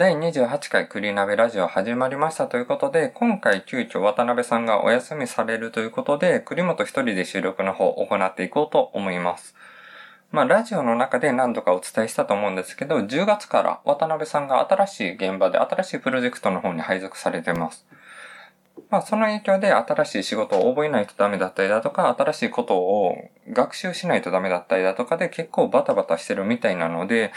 第28回栗鍋ラジオ始まりましたということで、今回急遽渡辺さんがお休みされるということで、栗本一人で収録の方を行っていこうと思います。まあラジオの中で何度かお伝えしたと思うんですけど、10月から渡辺さんが新しい現場で新しいプロジェクトの方に配属されています。まあその影響で新しい仕事を覚えないとダメだったりだとか、新しいことを学習しないとダメだったりだとかで結構バタバタしてるみたいなので、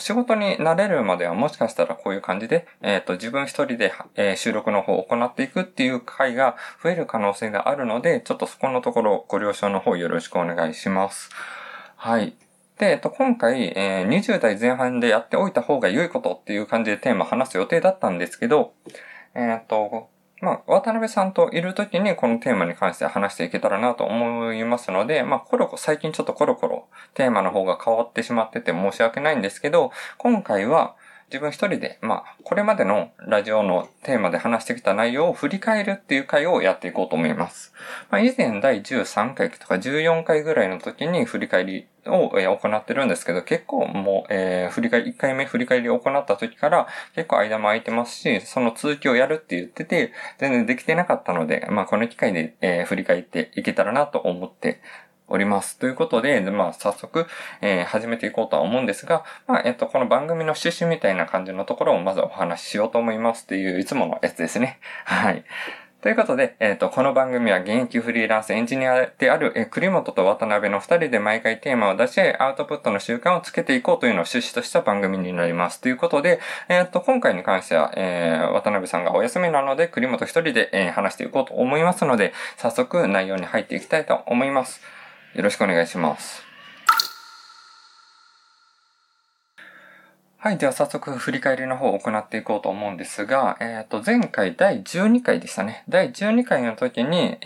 仕事に慣れるまではもしかしたらこういう感じで、自分一人で収録の方を行っていくっていう回が増える可能性があるので、ちょっとそこのところご了承の方よろしくお願いします。はい。で、今回、20代前半でやっておいた方が良いことっていう感じでテーマ話す予定だったんですけど、まあ、渡辺さんといるときにこのテーマに関して話していけたらなと思いますので、まあ、最近ちょっとコロコロテーマの方が変わってしまってて申し訳ないんですけど、今回は自分一人で、まあ、これまでのラジオのテーマで話してきた内容を振り返るっていう回をやっていこうと思います。まあ、以前第13回とか14回ぐらいの時に振り返りを行ってるんですけど、結構もう、1回目振り返りを行った時から結構間も空いてますし、その続きをやるって言ってて、全然できてなかったので、まあ、この機会で、振り返っていけたらなと思っております。ということで、まあ、早速、始めていこうとは思うんですが、まあ、この番組の趣旨みたいな感じのところをまずお話ししようと思いますっていう、いつものやつですね。はい。ということで、この番組は現役フリーランスエンジニアである、栗本と渡辺の二人で毎回テーマを出し合い、アウトプットの習慣をつけていこうというのを趣旨とした番組になります。ということで、今回に関しては、渡辺さんがお休みなので、栗本一人で、話していこうと思いますので、早速内容に入っていきたいと思います。よろしくお願いします。はい、では早速振り返りの方を行っていこうと思うんですが、前回第12回でしたね。第12回の時に、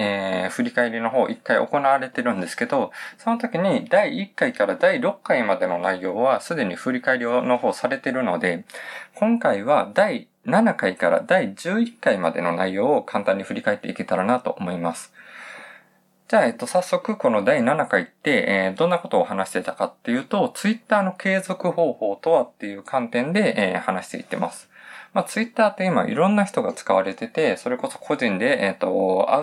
振り返りの方1回行われてるんですけど、その時に第1回から第6回までの内容はすでに振り返りの方されてるので、今回は第7回から第11回までの内容を簡単に振り返っていけたらなと思います。じゃあ、早速この第7回って、どんなことを話してたかっていうと、ツイッターの継続方法とはっていう観点で、話していってます。まあ、ツイッターって今いろんな人が使われてて、それこそ個人で、アウ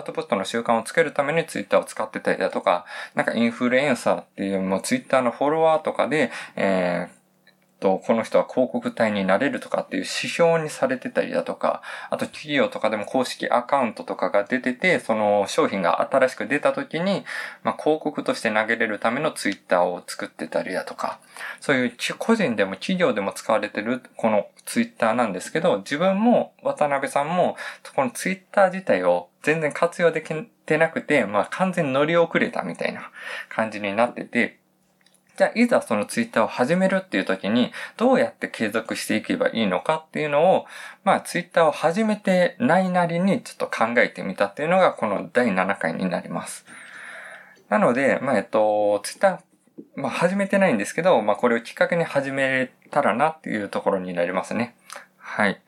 トプットの習慣をつけるためにツイッターを使ってたりだとか、なんかインフルエンサーっていう、もうツイッターのフォロワーとかで、この人は広告体になれるとかっていう指標にされてたりだとか、あと企業とかでも公式アカウントとかが出てて、その商品が新しく出た時に、まあ、広告として投げれるためのツイッターを作ってたりだとか、そういう個人でも企業でも使われてるこのツイッターなんですけど、自分も渡辺さんもこのツイッター自体を全然活用できてなくて、まあ、完全に乗り遅れたみたいな感じになってて、じゃあいざそのツイッターを始めるっていう時にどうやって継続していけばいいのかっていうのを、まあツイッターを始めてないなりにちょっと考えてみたっていうのがこの第7回になります。なので、まあツイッターまあ始めてないんですけど、まあこれをきっかけに始めたらなっていうところになりますね。はい。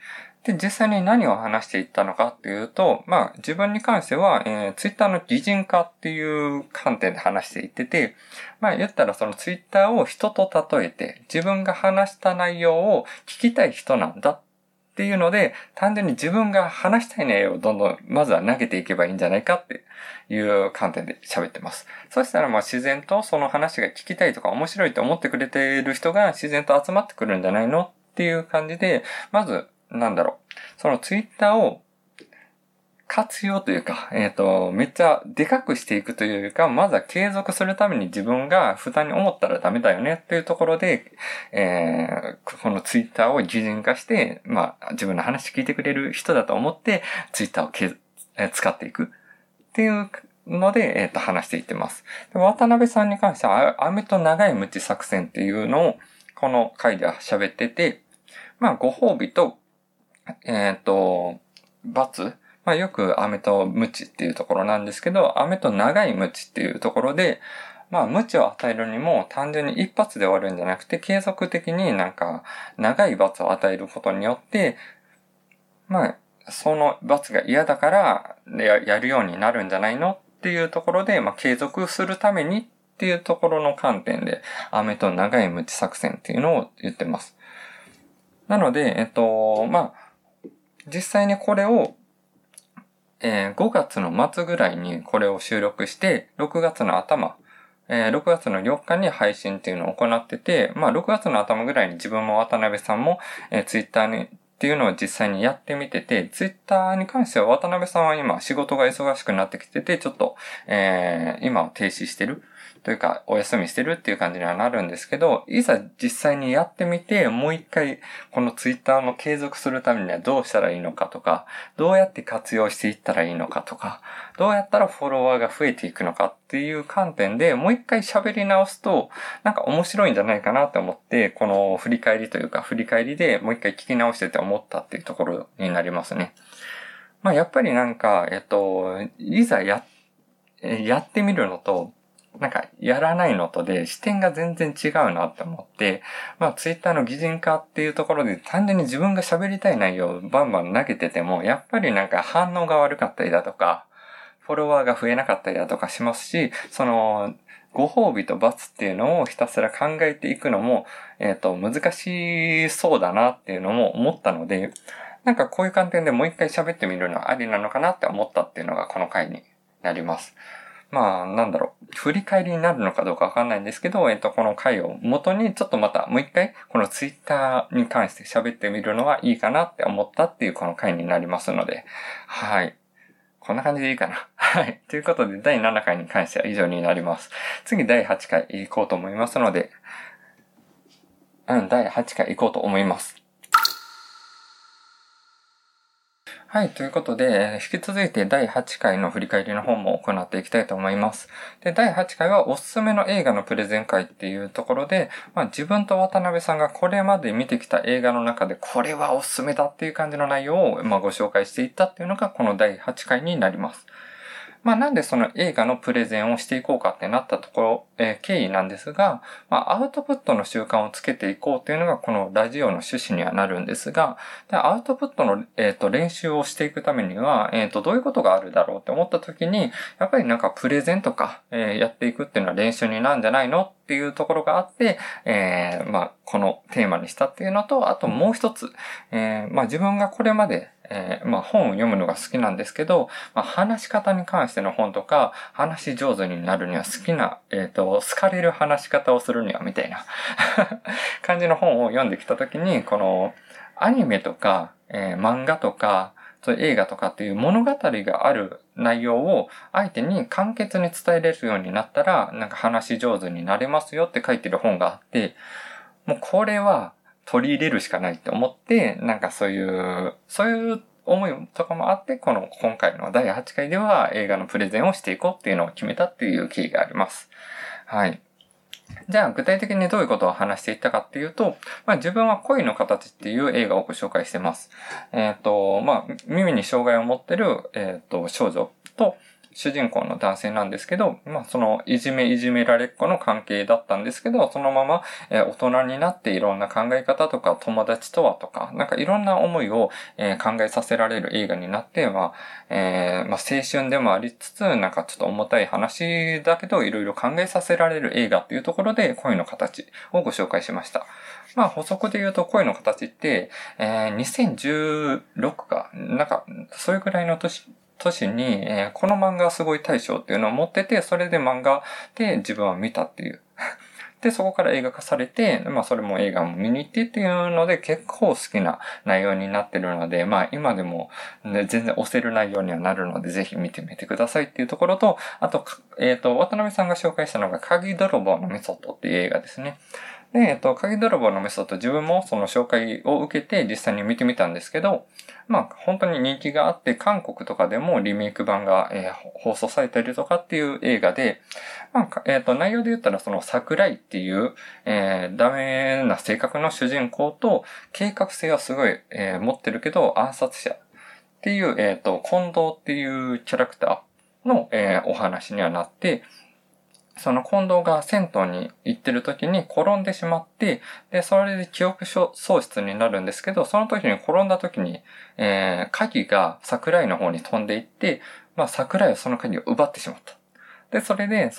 で、実際に何を話していったのかっていうと、まあ自分に関しては、ツイッターの擬人化っていう観点で話していってて、まあ言ったらそのツイッターを人と例えて、自分が話した内容を聞きたい人なんだっていうので、単純に自分が話したい内容をどんどんまずは投げていけばいいんじゃないかっていう観点で喋ってます。そしたらまあ自然とその話が聞きたいとか面白いと思ってくれている人が自然と集まってくるんじゃないのっていう感じで、まず、そのツイッターを活用というか、めっちゃでかくしていくというよりか、まずは継続するために自分が負担に思ったらダメだよねっていうところで、このツイッターを擬人化して、まあ自分の話聞いてくれる人だと思って、ツイッターを使っていくっていうので、話していってます。で、渡辺さんに関しては、飴と長い鞭作戦っていうのを、この回では喋ってて、まあご褒美と、罰、まあ、よく飴と鞭っていうところなんですけど、飴と長い鞭っていうところで、まあ、鞭を与えるにも単純に一発で終わるんじゃなくて、継続的になんか長い罰を与えることによって、まあ、その罰が嫌だからやるようになるんじゃないのっていうところで、まあ、継続するためにっていうところの観点で、飴と長い鞭作戦っていうのを言ってます。なので、まあ、実際にこれを、5月の末ぐらいにこれを収録して、6月の頭、6月の4日に配信っていうのを行ってて、まあ、6月の頭ぐらいに自分も渡辺さんも、ツイッターに、っていうのを実際にやってみてて、ツイッターに関しては渡辺さんは今仕事が忙しくなってきてて、ちょっと、今は停止してるというかお休みしてるっていう感じにはなるんですけど、いざ実際にやってみて、もう一回このツイッターの継続するためにはどうしたらいいのかとか、どうやって活用していったらいいのかとか、どうやったらフォロワーが増えていくのかっていう観点でもう一回喋り直すとなんか面白いんじゃないかなと思って、この振り返りでもう一回聞き直してて思ったっていうところになりますね。まあやっぱりなんかいざやってみるのとなんかやらないのとで視点が全然違うなって思って、まあツイッターの擬人化っていうところで単純に自分が喋りたい内容をバンバン投げててもやっぱりなんか反応が悪かったりだとかフォロワーが増えなかったりだとかしますし、そのご褒美と罰っていうのをひたすら考えていくのも、難しそうだなっていうのも思ったので、なんかこういう観点でもう一回喋ってみるのはありなのかなって思ったっていうのがこの回になります。まあ、振り返りになるのかどうかわかんないんですけど、この回を元にちょっとまたもう一回、このツイッターに関して喋ってみるのはいいかなって思ったっていうこの回になりますので、はい。こんな感じでいいかな。はい。ということで、第7回に関しては以上になります。次、第8回行こうと思いますので、第8回行こうと思います。はい。ということで、引き続いて第8回の振り返りの方も行っていきたいと思います。で、第8回はおすすめの映画のプレゼン会っていうところで、まあ自分と渡辺さんがこれまで見てきた映画の中でこれはおすすめだっていう感じの内容を、まあ、ご紹介していったっていうのがこの第8回になります。まあなんでその映画のプレゼンをしていこうかってなったところ、経緯なんですが、まあアウトプットの習慣をつけていこうというのがこのラジオの趣旨にはなるんですが、でアウトプットの、練習をしていくためには、どういうことがあるだろうって思った時に、やっぱりなんかプレゼンとか、やっていくっていうのは練習になるんじゃないのっていうところがあって、まあこのテーマにしたっていうのと、あともう一つ、まあ自分がこれまでまあ本を読むのが好きなんですけど、まあ、話し方に関しての本とか、話し上手になるには好きな、好かれる話し方をするにはみたいな感じの本を読んできたときに、このアニメとか、漫画とか、映画とかっていう物語がある内容を相手に簡潔に伝えれるようになったら、なんか話し上手になれますよって書いてる本があって、もうこれは、取り入れるしかないと思って、なんかそういう思いとかもあって、この今回の第8回では映画のプレゼンをしていこうっていうのを決めたっていう経緯があります。はい。じゃあ具体的にどういうことを話していったかっていうと、まあ自分は恋の形っていう映画をご紹介してます。まあ耳に障害を持ってる、少女と、主人公の男性なんですけど、まあそのいじめられっ子の関係だったんですけど、そのまま大人になっていろんな考え方とか友達とはとか、なんかいろんな思いを考えさせられる映画になって、まあ青春でもありつつ、なんかちょっと重たい話だけどいろいろ考えさせられる映画っていうところで恋の形をご紹介しました。まあ補足で言うと恋の形って、2016かなんかそれくらいの年に、この漫画すごい大賞っていうのを持ってて、それで漫画で自分は見たっていう。で、そこから映画化されて、まあそれも映画も見に行ってっていうので結構好きな内容になってるので、まあ今でも、ね、全然押せる内容にはなるので、ぜひ見てみてくださいっていうところと、あと、渡辺さんが紹介したのが鍵泥棒のメソッドっていう映画ですね。で、鍵泥棒のメソッド自分もその紹介を受けて実際に見てみたんですけど、まあ本当に人気があって韓国とかでもリメイク版が、放送されたりとかっていう映画で、まあ、内容で言ったらその桜井っていう、ダメな性格の主人公と計画性はすごい、持ってるけど暗殺者っていう、近藤っていうキャラクターの、お話にはなって、その近藤が銭湯に行ってる時に転んでしまって、で、それで記憶喪失になるんですけど、その時に転んだ時に、鍵が桜井の方に飛んでいって、まあ桜井はその鍵を奪ってしまった。で、それで、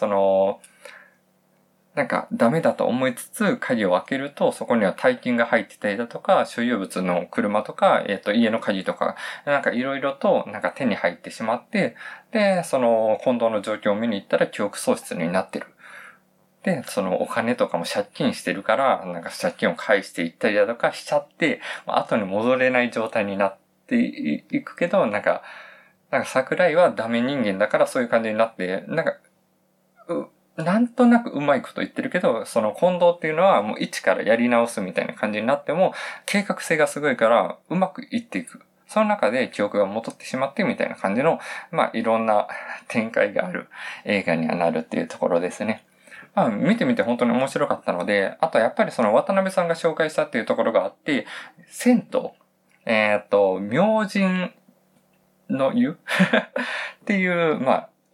なんかダメだと思いつつ鍵を開けるとそこには大金が入ってたりだとか所有物の車とか、家の鍵とかなんかいろいろとなんか手に入ってしまって、でその近藤の状況を見に行ったら記憶喪失になってる。で、そのお金とかも借金してるからなんか借金を返していったりだとかしちゃって後に戻れない状態になっていくけど、なんか桜井はダメ人間だからそういう感じになってなんとなくうまいこと言ってるけど、その近藤っていうのはもう一からやり直すみたいな感じになっても、計画性がすごいからうまくいっていく。その中で記憶が戻ってしまってみたいな感じの、いろんな展開がある映画にはなるっていうところですね。見てみて本当に面白かったので、あとやっぱりその渡辺さんが紹介したっていうところがあって、銭湯、明神の湯っていう、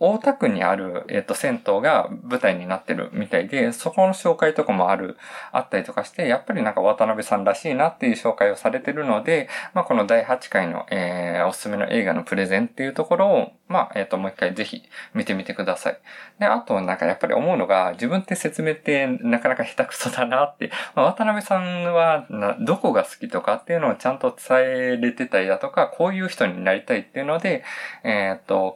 大田区にある、銭湯が舞台になってるみたいで、そこの紹介とかもあったりとかして、やっぱりなんか渡辺さんらしいなっていう紹介をされてるので、この第8回の、おすすめの映画のプレゼンっていうところを、もう一回ぜひ見てみてください。で、あとなんかやっぱり思うのが、自分って説明ってなかなか下手くそだなって、渡辺さんはどこが好きとかっていうのをちゃんと伝えれてたりだとか、こういう人になりたいっていうので、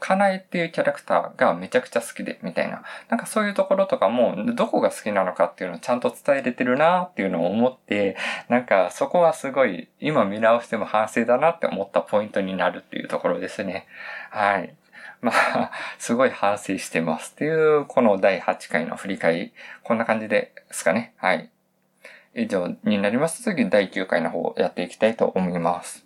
かなえっていうキャラクターがめちゃくちゃ好きでみたいな、なんかそういうところとかもどこが好きなのかっていうのをちゃんと伝えれてるなっていうのを思って、なんかそこはすごい今見直しても反省だなって思ったポイントになるっていうところですね。はい、すごい反省してますっていうこの第8回の振り返り、こんな感じですかね。はい、以上になります。次第9回の方をやっていきたいと思います。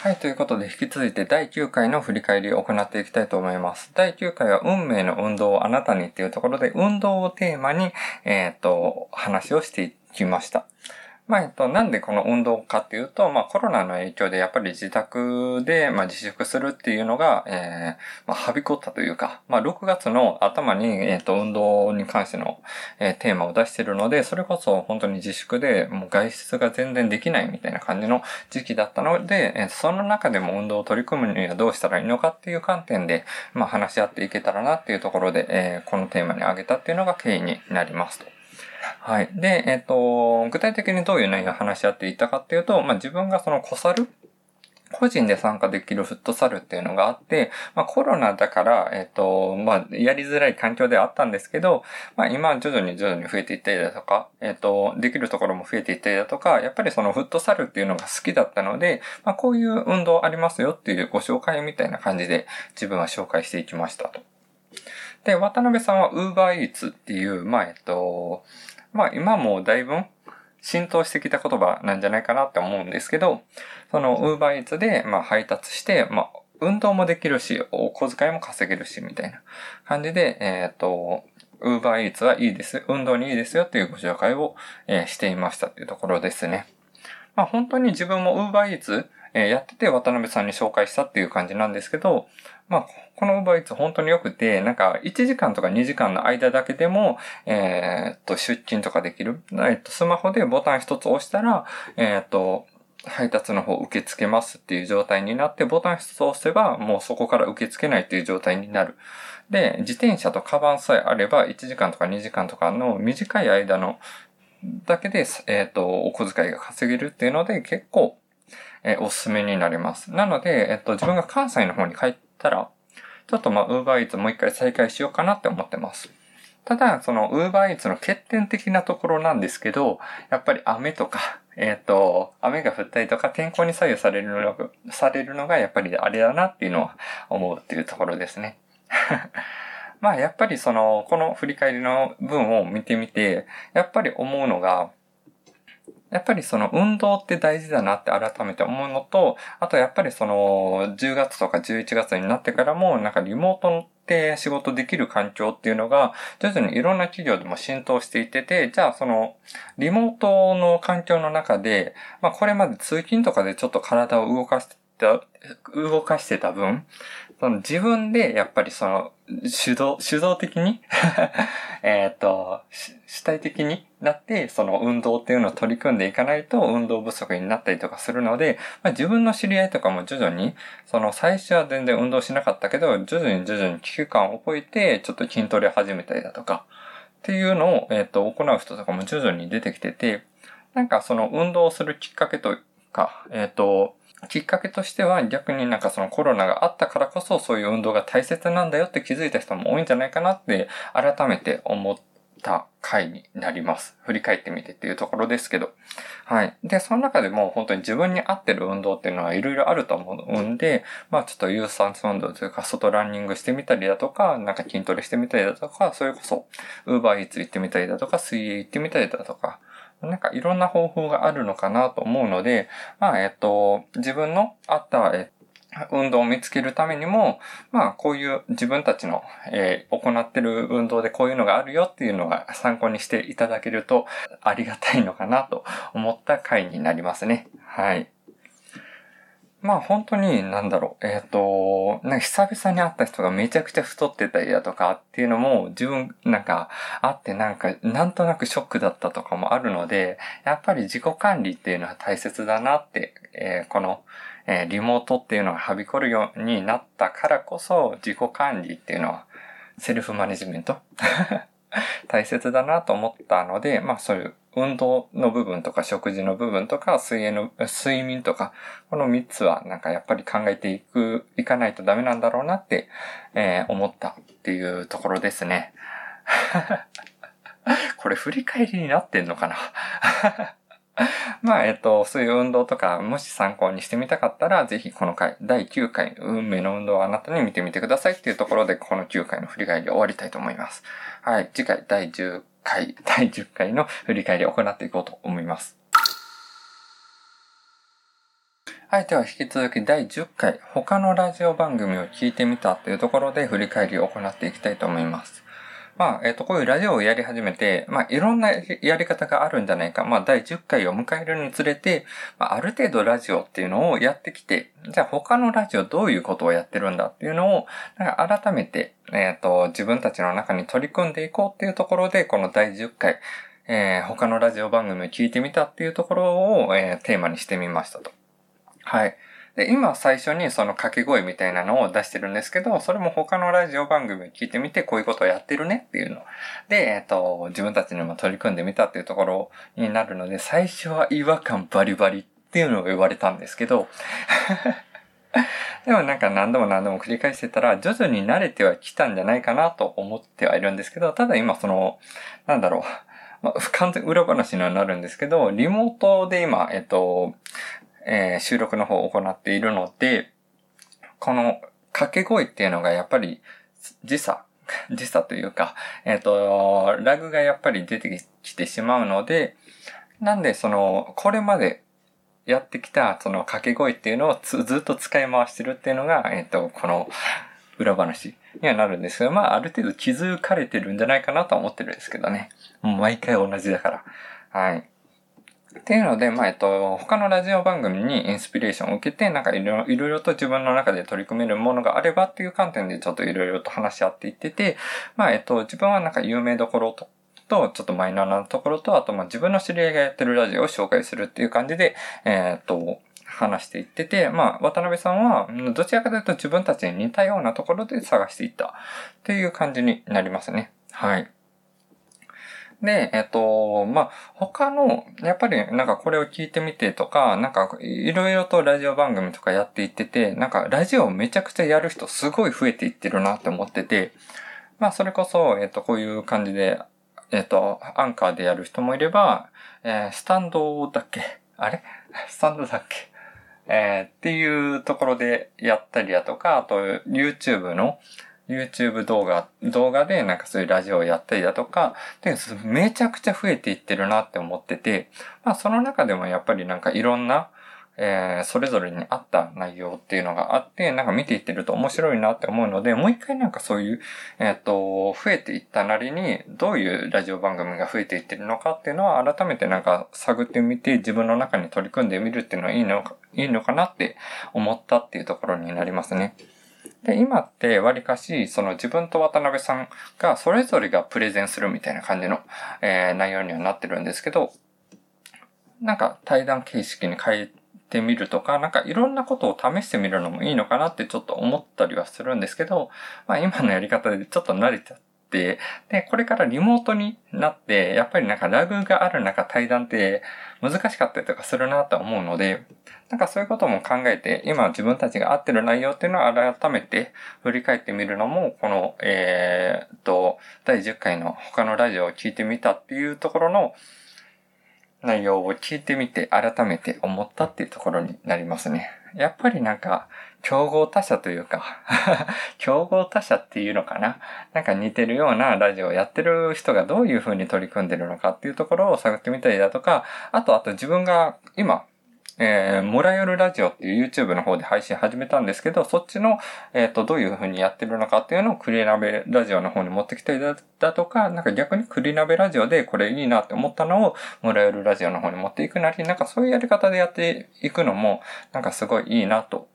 はい、ということで引き続いて第9回の振り返りを行っていきたいと思います。第9回は運命の運動をあなたにっていうところで、運動をテーマに、話をしていきました。なんでこの運動かっていうと、コロナの影響でやっぱり自宅で、自粛するっていうのが、はびこったというか、6月の頭に、運動に関しての、テーマを出してるので、それこそ本当に自粛で、もう外出が全然できないみたいな感じの時期だったので、その中でも運動を取り組むにはどうしたらいいのかっていう観点で、話し合っていけたらなっていうところで、このテーマに挙げたっていうのが経緯になりますと。はい。で、具体的にどういう内容を話し合っていたかっていうと、自分がその個人で参加できるフットサルっていうのがあって、コロナだから、やりづらい環境ではあったんですけど、今徐々に増えていったりだとか、できるところも増えていったりだとか、やっぱりそのフットサルっていうのが好きだったので、こういう運動ありますよっていうご紹介みたいな感じで自分は紹介していきましたと。で、渡辺さんは Uber Eats っていう、今もだいぶ浸透してきた言葉なんじゃないかなって思うんですけど、その Uber Eats で配達して、運動もできるし、お小遣いも稼げるしみたいな感じで、Uber Eats はいいです。運動にいいですよっていうご紹介を、していましたっていうところですね。本当に自分も Uber Eats やってて渡辺さんに紹介したっていう感じなんですけど、この Uber Eats 本当に良くて、1時間とか2時間の間だけでも、出勤とかできる。スマホでボタン一つ押したら、配達の方受け付けますっていう状態になって、ボタン一つ押せばもうそこから受け付けないっていう状態になる。で、自転車とカバンさえあれば、1時間とか2時間とかの短い間のだけで、お小遣いが稼げるっていうので、結構、おすすめになります。なので、自分が関西の方に帰ってたら、ちょっとUber Eatsもう一回再開しようかなって思ってます。ただ、そのUber Eatsの欠点的なところなんですけど、やっぱり雨とか、雨が降ったりとか天候に左右されるのがやっぱりあれだなっていうのは思うっていうところですね。やっぱりこの振り返りの文を見てみて、やっぱり思うのが、やっぱり運動って大事だなって改めて思うのと、あとやっぱり10月とか11月になってからもリモートで仕事できる環境っていうのが徐々にいろんな企業でも浸透していってて、じゃあリモートの環境の中で、これまで通勤とかでちょっと体を動かしてた分、自分でやっぱり主導的に主体的になって、その運動っていうのを取り組んでいかないと運動不足になったりとかするので、まあ、自分の知り合いとかも徐々に、その最初は全然運動しなかったけど、徐々に危機感を覚えて、ちょっと筋トレ始めたりだとか、っていうのを、行う人とかも徐々に出てきてて、なんかその運動をするきっかけとか、きっかけとしては逆になんかそのコロナがあったからこそそういう運動が大切なんだよって気づいた人も多いんじゃないかなって改めて思った回になります。振り返ってみてっていうところですけど。はい。で、その中でも本当に自分に合ってる運動っていうのはいろいろあると思うんで、まあちょっと有酸素運動というか外ランニングしてみたりだとか、なんか筋トレしてみたりだとか、それこそ Uber Eats 行ってみたりだとか、水泳行ってみたりだとか、なんかいろんな方法があるのかなと思うので、まあ、自分の合った、運動を見つけるためにも、まあ、こういう自分たちの、行ってる運動でこういうのがあるよっていうのが参考にしていただけるとありがたいのかなと思った回になりますね。はい。まあ本当に何だろう、なんか久々に会った人がめちゃくちゃ太ってたりだとかっていうのも自分なんか会ってなんとなくショックだったとかもあるので、やっぱり自己管理っていうのは大切だなって、この、リモートっていうのがはびこるようになったからこそ自己管理っていうのはセルフマネジメント大切だなと思ったので、まあそういう運動の部分とか食事の部分とか睡眠とか、この3つはなんかやっぱり考えていかないとダメなんだろうなって、思ったっていうところですね。これ振り返りになってんのかなまあ、そういう運動とか、もし参考にしてみたかったら、ぜひこの回、第9回、運命の運動をあなたに見てみてくださいっていうところで、この9回の振り返りを終わりたいと思います。はい、次回第10回の振り返りを行っていこうと思います。はい、では引き続き第10回、他のラジオ番組を聞いてみたっていうところで振り返りを行っていきたいと思います。まあ、こういうラジオをやり始めて、まあ、いろんなやり方があるんじゃないか。まあ、第10回を迎えるにつれて、まあ、ある程度ラジオっていうのをやってきて、じゃあ他のラジオどういうことをやってるんだっていうのを、なんか改めて、自分たちの中に取り組んでいこうっていうところで、この第10回、他のラジオ番組を聞いてみたっていうところを、テーマにしてみましたと。はい。で、今最初にその掛け声みたいなのを出してるんですけど、それも他のラジオ番組を聞いてみて、こういうことをやってるねっていうの。で、自分たちにも取り組んでみたっていうところになるので、最初は違和感バリバリっていうのを言われたんですけど、でもなんか何度も繰り返してたら、徐々に慣れてはきたんじゃないかなと思ってはいるんですけど、ただ今その、まあ、完全裏話にはなるんですけど、リモートで今、収録の方を行っているので、この掛け声っていうのがやっぱり時差というか、ラグがやっぱり出てきてしまうので、なんでその、これまでやってきたその掛け声っていうのをずっと使い回してるっていうのが、この裏話にはなるんですけど、まあある程度気づかれてるんじゃないかなと思ってるんですけどね。もう毎回同じだから。はい。っていうので、まあ、他のラジオ番組にインスピレーションを受けて、なんかいろいろと自分の中で取り組めるものがあればっていう観点でちょっといろいろと話し合っていってて、まあ、自分はなんか有名どころとちょっとマイナーなところと、あとまあ自分の知り合いがやってるラジオを紹介するっていう感じで、話していってて、まあ、渡辺さんはどちらかというと自分たちに似たようなところで探していったっていう感じになりますね。はい。で、まあ、他の、やっぱりなんかこれを聞いてみてとか、なんかいろいろとラジオ番組とかやっていってて、なんかラジオをめちゃくちゃやる人すごい増えていってるなって思ってて、まあ、それこそ、こういう感じで、アンカーでやる人もいれば、スタンドだっけっていうところでやったりだとか、あと YouTube 動画でなんかそういうラジオをやったりだとか、で、めちゃくちゃ増えていってるなって思ってて、まあその中でもやっぱりなんかいろんな、それぞれに合った内容っていうのがあって、なんか見ていってると面白いなって思うので、もう一回なんかそういう、増えていったなりに、どういうラジオ番組が増えていってるのかっていうのは改めてなんか探ってみて、自分の中に取り組んでみるっていうのはいいのかなって思ったっていうところになりますね。で、今ってわりかし、その自分と渡辺さんがそれぞれがプレゼンするみたいな感じの、内容にはなってるんですけど、なんか対談形式に変えてみるとか、なんかいろんなことを試してみるのもいいのかなってちょっと思ったりはするんですけど、まあ今のやり方でちょっと慣れちゃって、で、これからリモートになって、やっぱりなんかラグがある中対談って難しかったりとかするなと思うので、なんかそういうことも考えて、今自分たちが合ってる内容っていうのを改めて振り返ってみるのも、この、第10回の他のラジオを聞いてみたっていうところの内容を聞いてみて改めて思ったっていうところになりますね。やっぱりなんか競合他社というか競合他社っていうのかな、なんか似てるようなラジオをやってる人がどういう風に取り組んでるのかっていうところを探ってみたりだとか、あと自分が今もらよるラジオっていう YouTube の方で配信始めたんですけど、そっちの、どういう風にやってるのかっていうのをクリナベラジオの方に持ってきたりだとか、なんか逆にクリナベラジオでこれいいなって思ったのをもらよるラジオの方に持っていくなり、なんかそういうやり方でやっていくのも、なんかすごいいいなと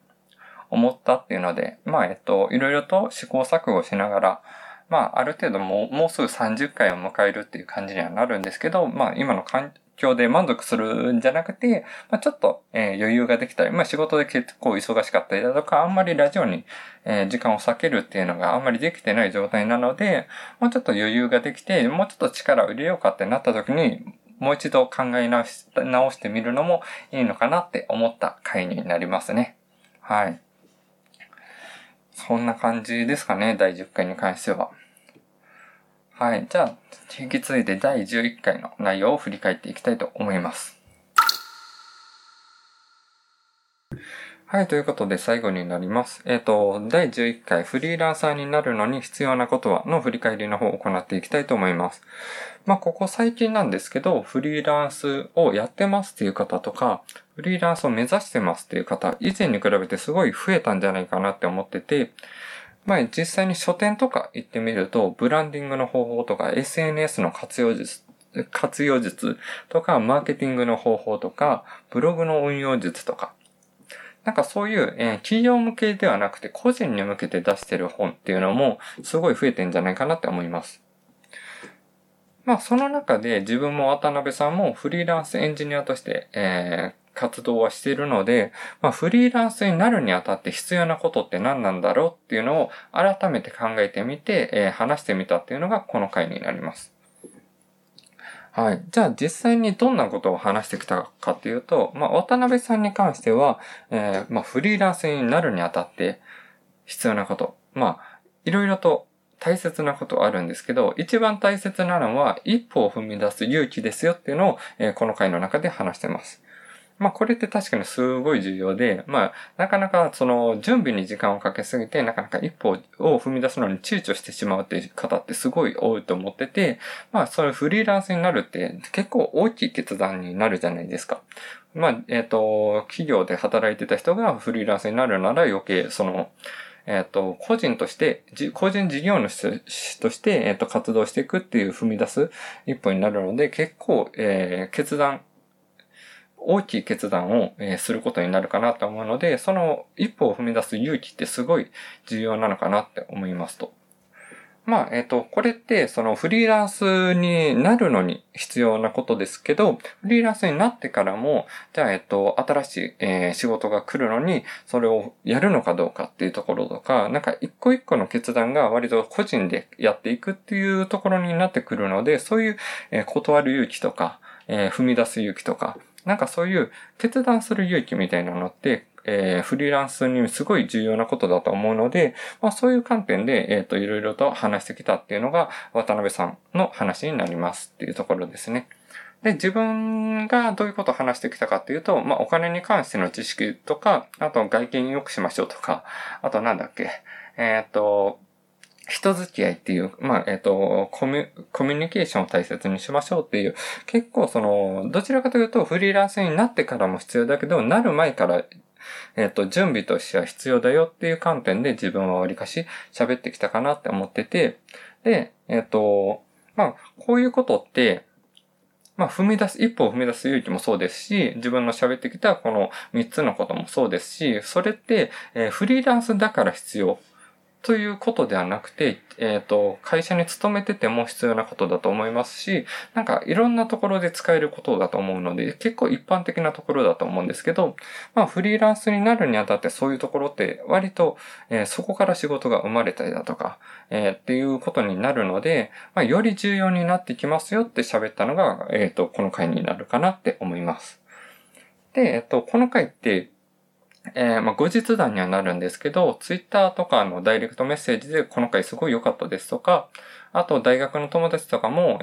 思ったっていうので、まあいろいろと試行錯誤しながら、まあある程度もうすぐ30回を迎えるっていう感じにはなるんですけど、まあ今の環境で満足するんじゃなくて、まあ、ちょっと、余裕ができたり、まあ、仕事で結構忙しかったりだとか、あんまりラジオに、時間を割けるっていうのがあんまりできてない状態なので、もうちょっと余裕ができて、もうちょっと力を入れようかってなった時に、もう一度考え直してみるのもいいのかなって思った回になりますね。はい。そんな感じですかね、第10回に関しては。はい。じゃあ、引き継いで第11回の内容を振り返っていきたいと思います。はい。ということで、最後になります。第11回、フリーランサーになるのに必要なことはの振り返りの方を行っていきたいと思います。まあ、ここ最近なんですけど、フリーランスをやってますっていう方とか、フリーランスを目指してますっていう方、以前に比べてすごい増えたんじゃないかなって思ってて、まあ実際に書店とか行ってみると、ブランディングの方法とか SNS の活用術とか、マーケティングの方法とか、ブログの運用術とか、なんかそういう、企業向けではなくて個人に向けて出してる本っていうのもすごい増えてんじゃないかなって思います。まあその中で自分も渡辺さんもフリーランスエンジニアとして、活動はしているので、まあ、フリーランスになるにあたって必要なことって何なんだろうっていうのを改めて考えてみて、話してみたっていうのがこの回になります。はい。じゃあ実際にどんなことを話してきたかっていうと、まあ、渡辺さんに関しては、まあ、フリーランスになるにあたって必要なこと、まあ、いろいろと大切なことあるんですけど、一番大切なのは一歩を踏み出す勇気ですよっていうのを、この回の中で話してます。まあこれって確かにすごい重要で、まあなかなかその準備に時間をかけすぎて、なかなか一歩を踏み出すのに躊躇してしまうっていう方ってすごい多いと思ってて、まあそのフリーランスになるって結構大きい決断になるじゃないですか。まあ企業で働いてた人がフリーランスになるなら余計その、個人として、個人事業主として、活動していくっていう踏み出す一歩になるので、結構、大きい決断をすることになるかなと思うので、その一歩を踏み出す勇気ってすごい重要なのかなって思いますと。まあ、これって、そのフリーランスになるのに必要なことですけど、フリーランスになってからも、じゃあ、新しい、仕事が来るのに、それをやるのかどうかっていうところとか、なんか一個一個の決断が割と個人でやっていくっていうところになってくるので、そういう、断る勇気とか、踏み出す勇気とか、なんかそういう決断する勇気みたいなのって、フリーランスにすごい重要なことだと思うので、まあそういう観点で、いろいろと話してきたっていうのが渡辺さんの話になりますっていうところですね。で、自分がどういうことを話してきたかっていうと、まあお金に関しての知識とか、あと外見良くしましょうとか、あとなんだっけ、人付き合いっていう、まあ、コミュニケーションを大切にしましょうっていう、結構その、どちらかというとフリーランスになってからも必要だけど、なる前から、準備としては必要だよっていう観点で自分はわりかし喋ってきたかなって思ってて、で、まあ、こういうことって、まあ、一歩を踏み出す勇気もそうですし、自分の喋ってきたこの3つのこともそうですし、それって、フリーランスだから必要。ということではなくて、会社に勤めてても必要なことだと思いますし、なんかいろんなところで使えることだと思うので、結構一般的なところだと思うんですけど、まあフリーランスになるにあたってそういうところって割と、そこから仕事が生まれたりだとか、っていうことになるので、まあより重要になってきますよって喋ったのが、この回になるかなって思います。で、この回って、後日談にはなるんですけど、ツイッターとかのダイレクトメッセージでこの回すごい良かったですとか、あと大学の友達とかも、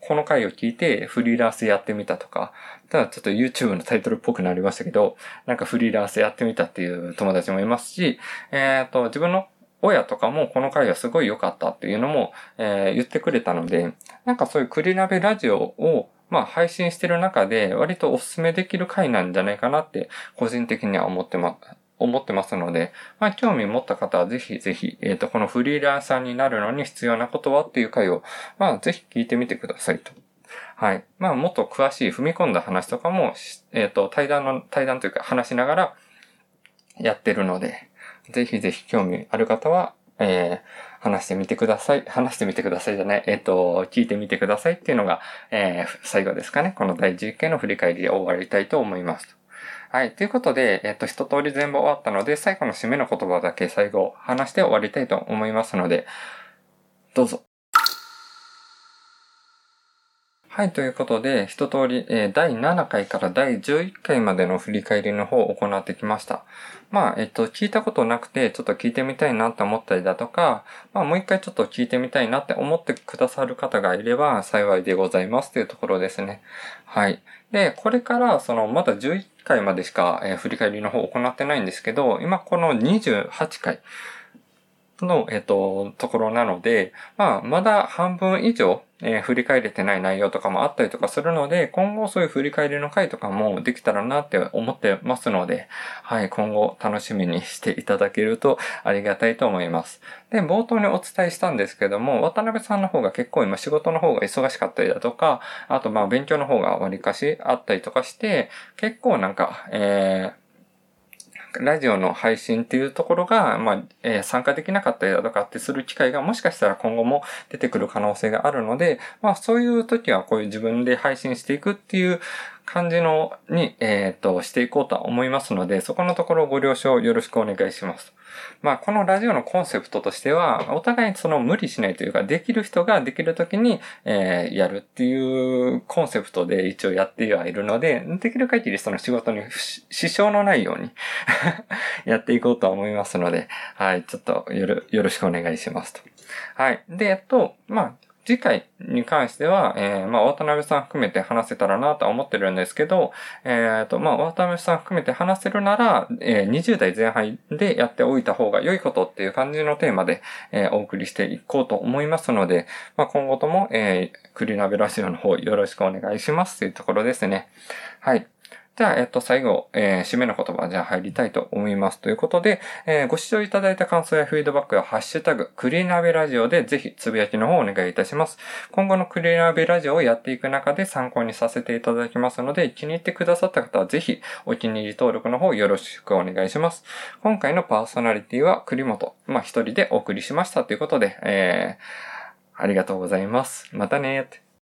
この回を聞いてフリーランスやってみたとか、ただちょっと YouTube のタイトルっぽくなりましたけど、なんかフリーランスやってみたっていう友達もいますし、自分の親とかもこの回はすごい良かったっていうのも、言ってくれたので、なんかそういうクリナベラジオをまあ配信してる中で割とおすすめできる回なんじゃないかなって個人的には思ってますので、まあ興味持った方はぜひぜひ、このフリーランサーになるのに必要なことはっていう回を、まあぜひ聞いてみてくださいと。はい。まあもっと詳しい踏み込んだ話とかも、対談というか話しながらやってるので、ぜひぜひ興味ある方は、話してみてくださいじゃない。聞いてみてくださいっていうのが、最後ですかね。この第11回の振り返りで終わりたいと思います。はい。ということで、一通り全部終わったので、最後の締めの言葉だけ最後話して終わりたいと思いますので、どうぞ。はい。ということで、一通り、第7回から第11回までの振り返りの方を行ってきました。まあ、聞いたことなくて、ちょっと聞いてみたいなって思ったりだとか、まあ、もう一回ちょっと聞いてみたいなって思ってくださる方がいれば幸いでございますというところですね。はい。で、これから、まだ11回までしか、振り返りの方を行ってないんですけど、今この28回、の、ところなので、まあ、まだ半分以上、振り返れてない内容とかもあったりとかするので、今後そういう振り返りの回とかもできたらなって思ってますので、はい、今後楽しみにしていただけるとありがたいと思います。で、冒頭にお伝えしたんですけども、渡辺さんの方が結構今仕事の方が忙しかったりだとか、あとまあ、勉強の方がわりかしあったりとかして、結構なんか、ラジオの配信っていうところが、まあ、参加できなかったりだとかってする機会がもしかしたら今後も出てくる可能性があるので、まあそういう時はこういう自分で配信していくっていう感じのに、していこうとは思いますので、そこのところご了承よろしくお願いします。まあこのラジオのコンセプトとしては、お互いに無理しないというか、できる人ができる時に、やるっていうコンセプトで一応やってはいるので、できる限り仕事に支障のないようにやっていこうとは思いますので、はい、ちょっとよろしくお願いしますと。はい。で、まあ、次回に関しては、まあ、渡辺さん含めて話せたらなとは思ってるんですけど、まあ、渡辺さん含めて話せるなら、20代前半でやっておいた方が良いことっていう感じのテーマで、お送りしていこうと思いますので、まあ、今後とも、クリナベラジオの方よろしくお願いしますというところですね。はい。じゃあ、最後、締めの言葉、じゃあ入りたいと思います。ということで、ご視聴いただいた感想やフィードバックは、ハッシュタグ、クリナベラジオでぜひつぶやきの方をお願いいたします。今後のクリナベラジオをやっていく中で参考にさせていただきますので、気に入ってくださった方はぜひ、お気に入り登録の方よろしくお願いします。今回のパーソナリティは、栗本、まあ一人でお送りしましたということで、ありがとうございます。またねーって。